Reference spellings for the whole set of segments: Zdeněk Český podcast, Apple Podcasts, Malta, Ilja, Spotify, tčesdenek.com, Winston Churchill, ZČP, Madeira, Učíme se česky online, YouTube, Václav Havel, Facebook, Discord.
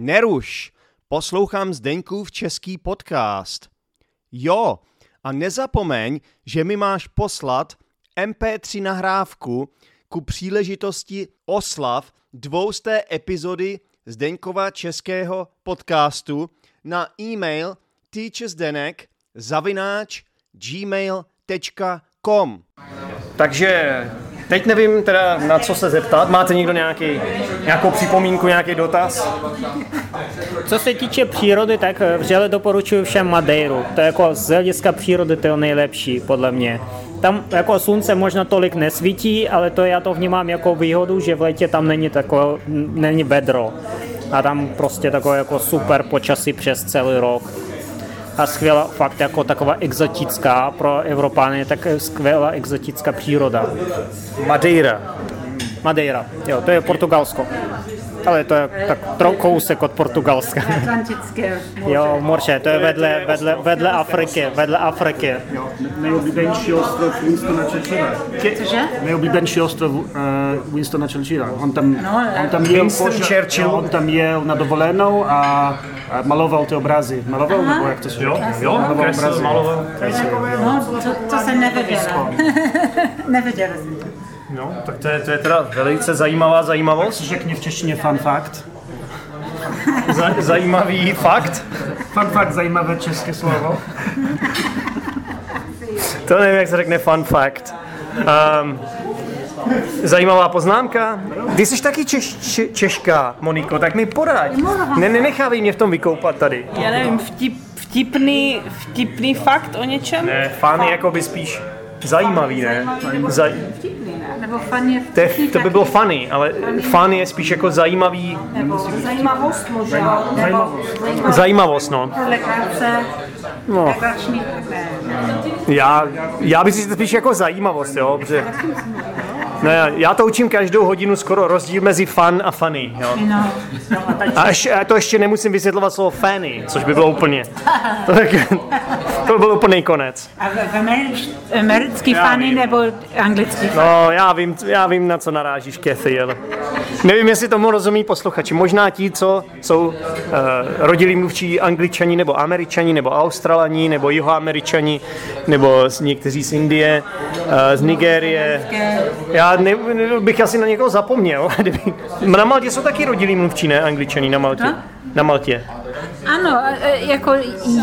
Neruš, poslouchám Zdeňkův český podcast. Jo, a nezapomeň, že mi máš poslat MP3 nahrávku ku příležitosti oslav 200. epizody Zdeňkova českého podcastu na e-mail tčesdenek@gmail.com. Takže teď nevím teda, na co se zeptat. Máte někdo nějakou připomínku, nějaký dotaz? Co se týče přírody, tak vřele doporučuji všem Madeiru. To jako z hlediska přírody to je nejlepší, podle mě. Tam jako slunce možná tolik nesvítí, ale to já to vnímám jako výhodu, že v létě tam není vedro. A tam prostě takové jako super počasí přes celý rok. A skvělá, fakt jako taková exotická pro Evropany, tak skvělá exotická příroda. Madeira, jo, to je Portugalsko. Ale to je tak kousek od Portugalska. Atlantické moře. Jo, moře, to je vedle Afriky. Jo, nejoblíbenější ostrov Winstona Churchilla. Cože? Nejoblíbenější ostrov Winstona Churchilla. On tam jel na dovolenou a maloval ty obrazy. Maloval, aha, nebo jak to se říká? Jo, maloval. No, to jsem nevěděla. Nevěděla jsem. No, tak to je teda velice zajímavá zajímavost. Řekni v češtině fun fact. Zajímavý fakt? Fun fact, zajímavé české slovo. To nevím, jak se řekne fun fact. Zajímavá poznámka. Ty jsi taky Češka, Moniko, tak mi poraď. Nenechávej mě v tom vykoupat tady. Já nevím, vtipný fakt o něčem? Ne, fun je jakoby spíš zajímavý, ne? Nebo funny, to by bylo funny, ale fun je spíš jako zajímavý. Nebo zajímavost možná. Zajímavost, no. No. Já bych si to spíš jako zajímavost, jo. Protože, no, já to učím každou hodinu skoro rozdíl mezi fun a funny, jo. A to ještě nemusím vysvětlovat slovo fanny, což by bylo úplně. To byl úplný konec. A americký funny nebo anglický funny? No, já vím, na co narážíš, Kathy, ale nevím, jestli tomu rozumí posluchači. Možná ti, co jsou rodilí mluvčí Angličani nebo Američani nebo Australani nebo Jihoameričani nebo někteří z Indie, z Nigérie. Já bych asi na někoho zapomněl. Na Maltě jsou taky rodilí mluvčí, ne? Angličani na Maltě. Na Maltě. Ano, jako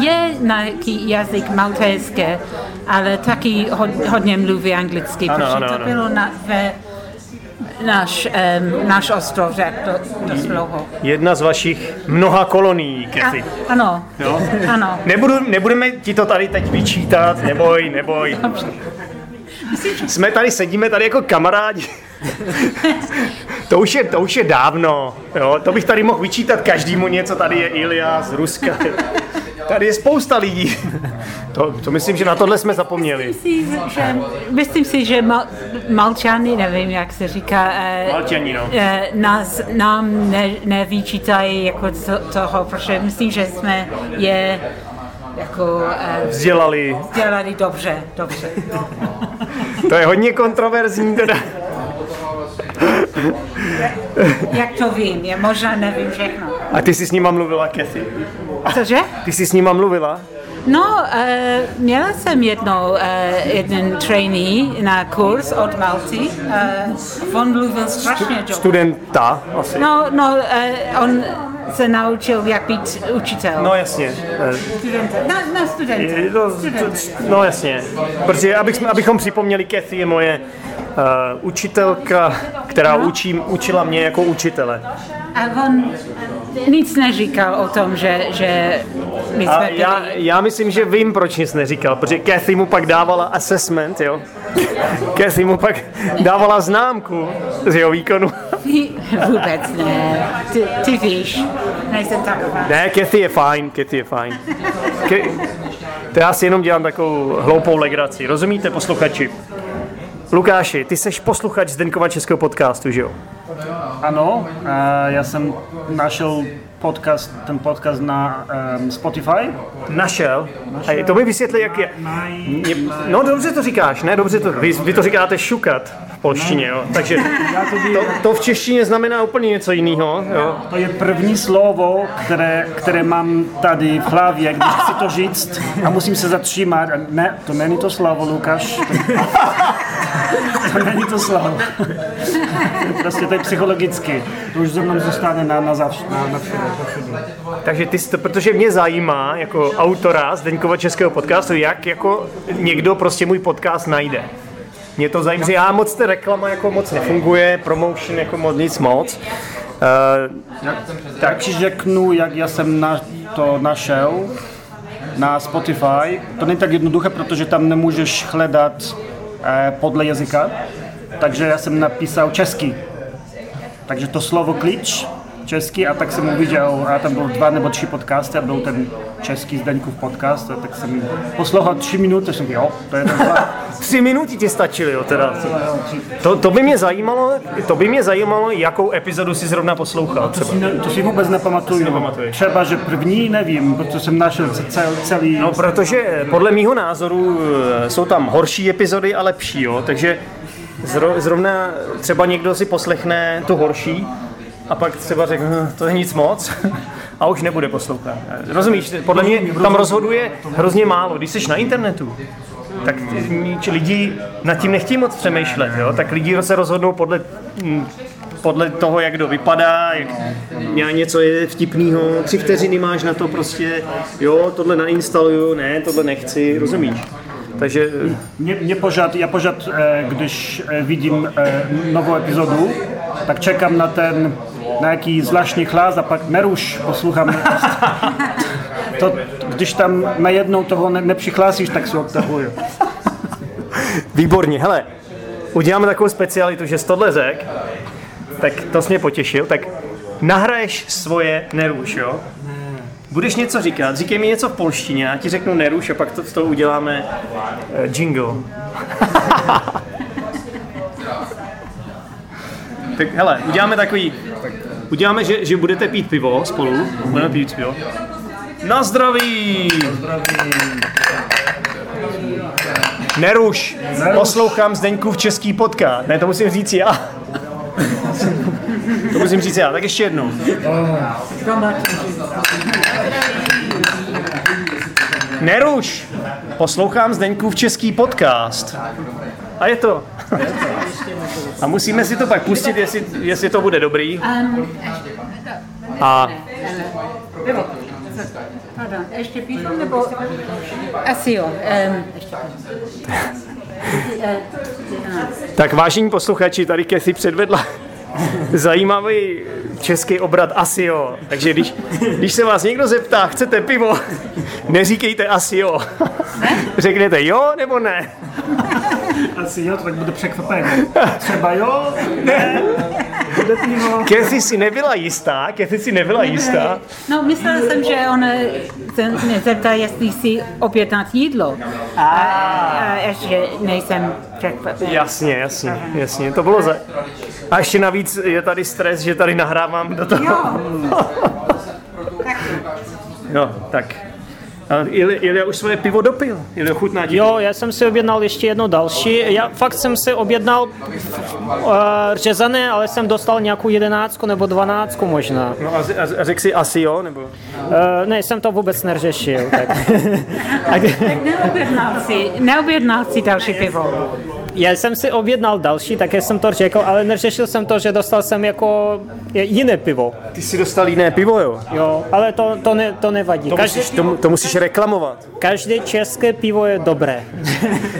je nějaký jazyk maltéský, ale taky hodně mluví anglicky, ano, protože ano, to bylo náš ostrov, to slovo. Jedna z vašich mnoha kolonií, Kathy. Ano, jo? Ano. Nebudeme ti to tady teď vyčítat, neboj. Dobře. Sedíme tady jako kamarádi. To už je dávno, jo? To bych tady mohl vyčítat každému něco, tady je Ilja z Ruska. Tady je spousta lidí. To myslím, že na tohle jsme zapomněli. Myslím si, že Malčani, nevím, jak se říká, Malčani, no. Nám nevyčítají jako toho, protože myslím, že jsme je jako vzdělali dobře. To je hodně kontroverzní teda. Jak to vím, já možná nevím všechno. A ty jsi s nima mluvila, Kathy? Cože? Ty jsi s nima mluvila? No, měla jsem jednou jeden trainee na kurz od Malty. On mluvil strašně dobře. Studenta asi. No, on se naučil, jak být učitel. No jasně. Studenta. No jasně. Protože abychom připomněli, Kathy je moje učitelka, která učila mě jako učitele. A on nic neříkal o tom, že my jsme byli... Já myslím, že vím, proč nic neříkal, protože Kathy mu pak dávala assessment, jo. Kathy mu pak dávala známku z jeho výkonu. Vůbec ne. Ty víš. Nejsem taková. Ne, Kathy je fajn. To já si jenom dělám takovou hloupou legraci. Rozumíte, posluchači? Lukáši, ty seš posluchač Zdeňkova českého podcastu, že jo? Ano, já jsem našel ten podcast na Spotify. Našel. A to mi vysvětli, jak je. No dobře to říkáš, ne? Dobře to. Vy to říkáte šukat. polštině, jo. Takže to v češtině znamená úplně něco jiného. Jo. To je první slovo, které mám tady v hlavě, když chci to říct a musím se zatřímat. Ne, to není to slovo, Lukáš. To není to slovo. Prostě to je psychologicky. To už ze mnou zůstane na zavšude. Takže protože mě zajímá jako autora Zdeňkova Českého podcastu, jak jako někdo prostě můj podcast najde. Mě to zajímá, já moc ta reklama jako moc nefunguje, promotion jako moc nic moc. Tak si řeknu, jak já jsem to našel na Spotify. To není tak jednoduché, protože tam nemůžeš hledat podle jazyka. Takže já jsem napísal český. Takže to slovo klíč český a tak jsem uviděl, a tam byl 2 nebo 3 podcasty a byl ten český Zdeňkův podcast a tak jsem poslouchal 3 minuty, jsem jo, to je 3 minuty ti stačily, jo teda. To by mě zajímalo, jakou epizodu si zrovna poslouchal třeba. To si vůbec nepamatuju. Třeba, že první nevím, protože jsem našel celý... No, protože podle mýho názoru jsou tam horší epizody a lepší, jo, takže zrovna třeba někdo si poslechne tu horší a pak třeba řekne, to je nic moc a už nebude poslouchat. Rozumíš, podle mě tam rozhoduje hrozně málo. Když jsi na internetu, tak lidi nad tím nechtějí moc přemýšlet, jo? Tak lidi se rozhodnou podle toho, jak kdo vypadá, jak něco je vtipného, 3 vteřiny máš na to prostě, jo, tohle nainstaluju, ne, tohle nechci, rozumíš? Takže... Já pořád, když vidím novou epizodu, tak čekám na jaký zvláštní hlas a pak neruš, poslouchám. To, když tam najednou toho nepřihlásíš, tak se obtahuju. Výborně, hele, uděláme takovou specialitu, že jsi tohle řek, tak to jsi mě potěšil, tak nahraješ svoje neruš, jo? Budeš něco říkat, říkej mi něco v polštině, já ti řeknu neruš a pak to z toho uděláme jingle. Tak hele, uděláme takový, že budete pít pivo spolu, budeme pít pivo. Na zdraví! Neruš, poslouchám Zdeňkův Český podcast. Ne, to musím říct já. Tak ještě jednou. Neruš, poslouchám Zdeňkův Český podcast. A je to. A musíme si to pak pustit, jestli to bude dobrý. A... Pardon, ještě píšem, nebo... Asi jo. Tak vážení posluchači, tady Kathy předvedla zajímavý český obrat asi jo. Takže když se vás někdo zeptá, chcete pivo, neříkejte asi jo. Řekněte jo nebo ne. Asi jo, to tak bude překvapený. Třeba jo, ne. Kathy si nebyla jistá. No, myslela jsem, že on se zeptá, jestli si objednat jídlo. A ještě nejsem překvapený. Jasně. To bylo A ještě navíc je tady stres, že tady nahrávám do toho. Jo, tak. Ilja už svoje pivo dopil. Ilja chutná díky. Jo, já jsem si objednal ještě jedno další. Já fakt jsem si objednal řezané, ale jsem dostal nějakou 11 nebo 12 možná. No a řekl si asi jo, nebo? Ne, jsem to vůbec neřešil. Tak neobjednal si další pivo. Já jsem si objednal další, tak jsem to řekl, ale neřešil jsem to, že dostal jsem jako jiné pivo. Ty jsi dostal jiné pivo, jo? Jo, ale to nevadí. To musíš reklamovat. Každé české pivo je dobré.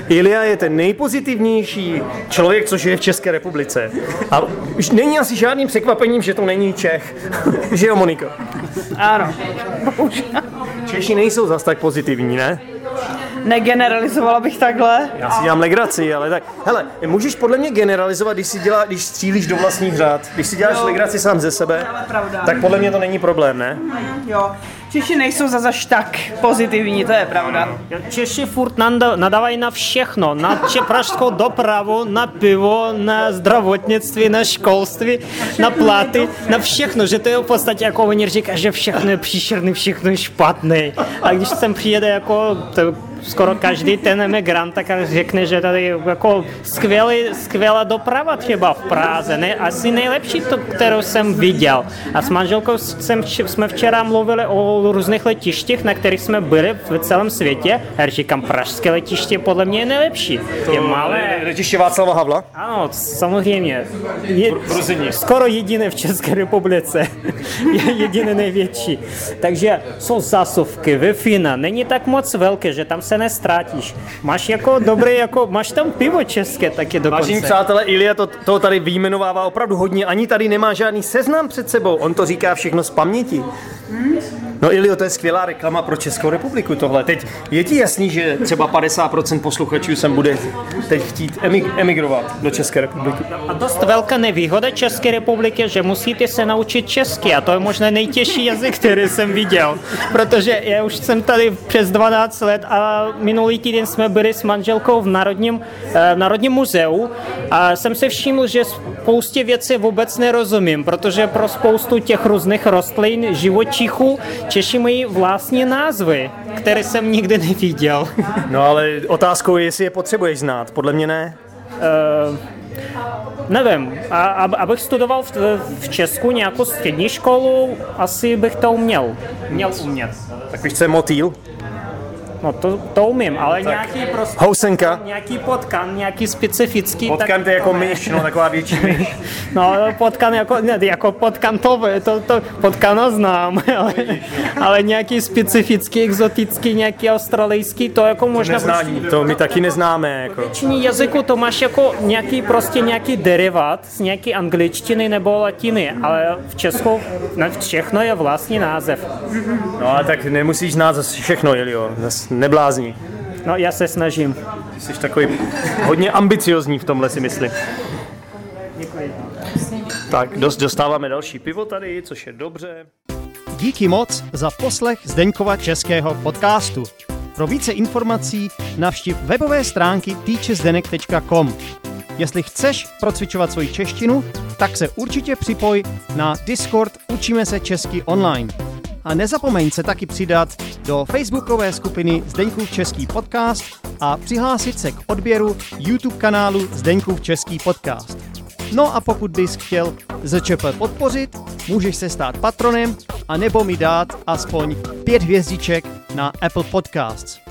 Ilja je ten nejpozitivnější člověk, co žije v České republice. A už není asi žádným překvapením, že to není Čech. Že jo, Moniko? Ano. Češi nejsou zas tak pozitivní, ne? Negeneralizovala bych takhle. Já si dělám legraci, ale tak. Hele, můžeš podle mě generalizovat, když střílíš do vlastních řád. Když si děláš legraci sám ze sebe, tak podle mě to není problém, ne? Jo. Češi nejsou zas tak pozitivní, to je pravda. Češi furt nadávají na všechno, na pražskou dopravu, na pivo, na zdravotnictví, na školství, na platy, na všechno, že to je v podstatě jako oni říkají, že všechno je příšerné, všechno je špatné. A když sem přijede jako skoro každý ten emigrant tak řekne, že tady jako skvělá doprava třeba v Praze, ne? Asi nejlepší to, kterou jsem viděl. A s manželkou jsme včera mluvili o různých letištích, na kterých jsme byli v celém světě. Já říkám, pražské letiště podle mě je nejlepší. Je malé. Letiště Václava Havla? Ano, samozřejmě. Skoro jediné v České republice. Je jediné největší. Takže jsou zásuvky, Wi-Fi, není tak moc velké, že tam se nestrátíš. Máš jako dobrý, jako máš tam pivo české taky dokonce. Vážení přátelé, Ilja to tady vyjmenovává opravdu hodně, ani tady nemá žádný seznam před sebou, on to říká všechno z paměti. No Iljo, to je skvělá reklama pro Českou republiku tohle. Teď je ti jasný, že třeba 50% posluchačů sem bude teď chtít emigrovat do České republiky. A dost velká nevýhoda České republiky, že musíte se naučit česky a to je možná nejtěžší jazyk, který jsem viděl. Protože já už jsem tady přes 12 let a minulý týden jsme byli s manželkou v Národním muzeu a jsem se všiml, že spoustě věcí vůbec nerozumím, protože pro spoustu těch různých rostlin, živočichů, Češi mají vlastní názvy, které jsem nikdy neviděl. No ale otázkou je, jestli je potřebuješ znát. Podle mě ne. Nevím. Abych studoval v Česku nějakou střední školu, asi bych to uměl. Měl umět. Tak víš, co je motýl? No to umím, ale tak. Nějaký prostě... Housenka. Nějaký potkan, nějaký specifický... Potkan tak, to je jako myš, no taková větší myš. No potkan jako... Ne, jako potkan to potkana znám, ale nějaký specifický, exotický, nějaký australijský, to jako možná... To my taky neznáme, jako... Většiní jazyku to máš jako nějaký prostě nějaký derivat z nějaký angličtiny nebo latiny, ale v Česku všechno je vlastní název. No a tak nemusíš znát zase všechno, Iljo, neblázní. No, já se snažím. Ty jsi takový hodně ambiciozní v tomhle, si myslím. Děkuji. Tak, dostáváme další pivo tady, což je dobře. Díky moc za poslech Zdeňkova českého podcastu. Pro více informací navštiv webové stránky tčesdenek.com. Jestli chceš procvičovat svoji češtinu, tak se určitě připoj na Discord Učíme se česky online. A nezapomeň se taky přidat do facebookové skupiny Zdeňkův český podcast a přihlásit se k odběru YouTube kanálu Zdeňkův český podcast. No a pokud bys chtěl ZČP podpořit, můžeš se stát patronem a nebo mi dát aspoň 5 hvězdiček na Apple Podcasts.